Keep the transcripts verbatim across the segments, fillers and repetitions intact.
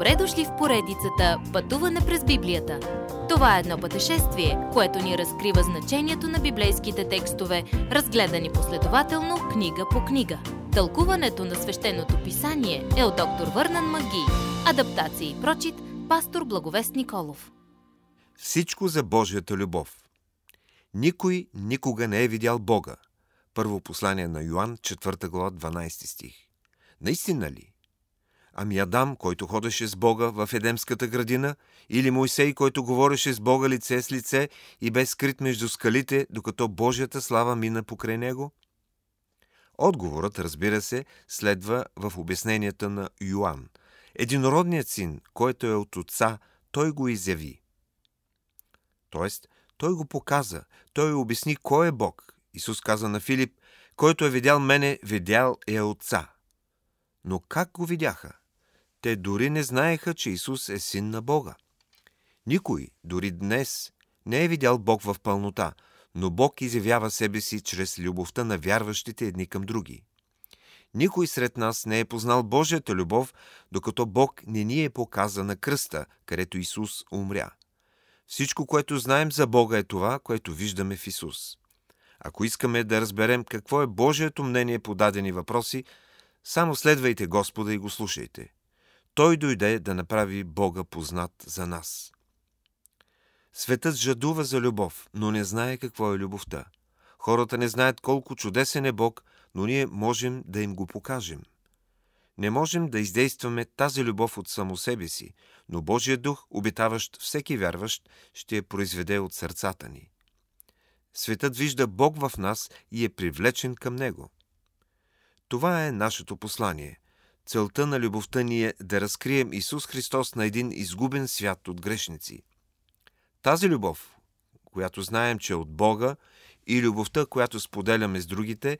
Добре дошли в поредицата Пътуване през Библията. Това е едно пътешествие, което ни разкрива значението на библейските текстове, разгледани последователно книга по книга. Тълкуването на свещеното писание е от доктор Върнан Маги. Адаптация и прочит, пастор Благовест Николов. Всичко за Божията любов. Никой никога не е видял Бога. Първо послание на Йоан, четвърта глава, дванайсети стих. Наистина ли? Ами Адам, който ходеше с Бога в Едемската градина, или Мойсей, който говореше с Бога лице с лице и бе скрит между скалите, докато Божията слава мина покрай него? Отговорът, разбира се, следва в обясненията на Йоан. Единородният син, който е от отца, той го изяви. Тоест, той го показа, той обясни кой е Бог. Исус каза на Филип, който е видял мене, видял е отца. Но как го видяха? Те дори не знаеха, че Исус е син на Бога. Никой, дори днес, не е видял Бог в пълнота, но Бог изявява себе си чрез любовта на вярващите едни към други. Никой сред нас не е познал Божията любов, докато Бог не ни е показа на кръста, където Исус умря. Всичко, което знаем за Бога, е това, което виждаме в Исус. Ако искаме да разберем какво е Божието мнение по дадени въпроси, само следвайте Господа и го слушайте. Той дойде да направи Бога познат за нас. Светът жадува за любов, но не знае какво е любовта. Хората не знаят колко чудесен е Бог, но ние можем да им го покажем. Не можем да издействаме тази любов от само себе си, но Божия дух, обитаващ всеки вярващ, ще я произведе от сърцата ни. Светът вижда Бог в нас и е привлечен към Него. Това е нашето послание. Целта на любовта ни е да разкрием Исус Христос на един изгубен свят от грешници. Тази любов, която знаем, че е от Бога, и любовта, която споделяме с другите,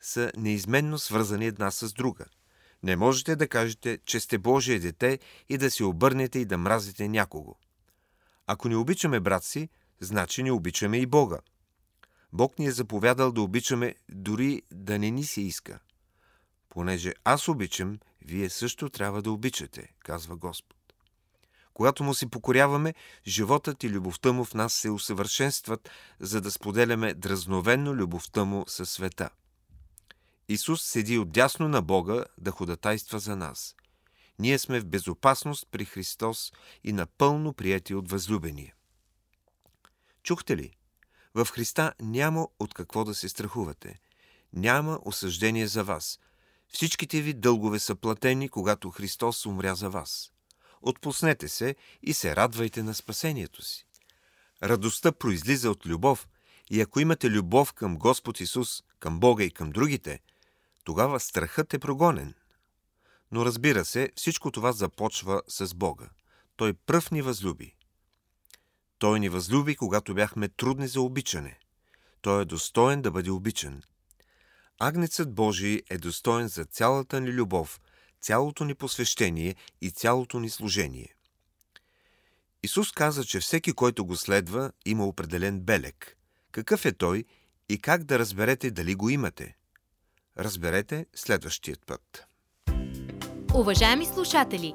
са неизменно свързани една с друга. Не можете да кажете, че сте Божие дете и да се обърнете и да мразите някого. Ако не обичаме брат си, значи не обичаме и Бога. Бог ни е заповядал да обичаме, дори да не ни се иска. Понеже аз обичам, вие също трябва да обичате, казва Господ. Когато му се покоряваме, животът и любовта му в нас се усъвършенстват, за да споделяме дразновенно любовта му със света. Исус седи отдясно на Бога да ходатайства за нас. Ние сме в безопасност при Христос и напълно приети от възлюбения. Чухте ли? В Христа няма от какво да се страхувате. Няма осъждение за вас. Всичките ви дългове са платени, когато Христос умря за вас. Отпуснете се и се радвайте на спасението си. Радостта произлиза от любов и ако имате любов към Господ Исус, към Бога и към другите, тогава страхът е прогонен. Но разбира се, всичко това започва с Бога. Той пръв ни възлюби. Той ни възлюби, когато бяхме трудни за обичане. Той е достоен да бъде обичан. Агнецът Божий е достоен за цялата ни любов, цялото ни посвещение и цялото ни служение. Исус каза, че всеки, който го следва, има определен белег. Какъв е той и как да разберете дали го имате? Разберете следващият път. Уважаеми слушатели,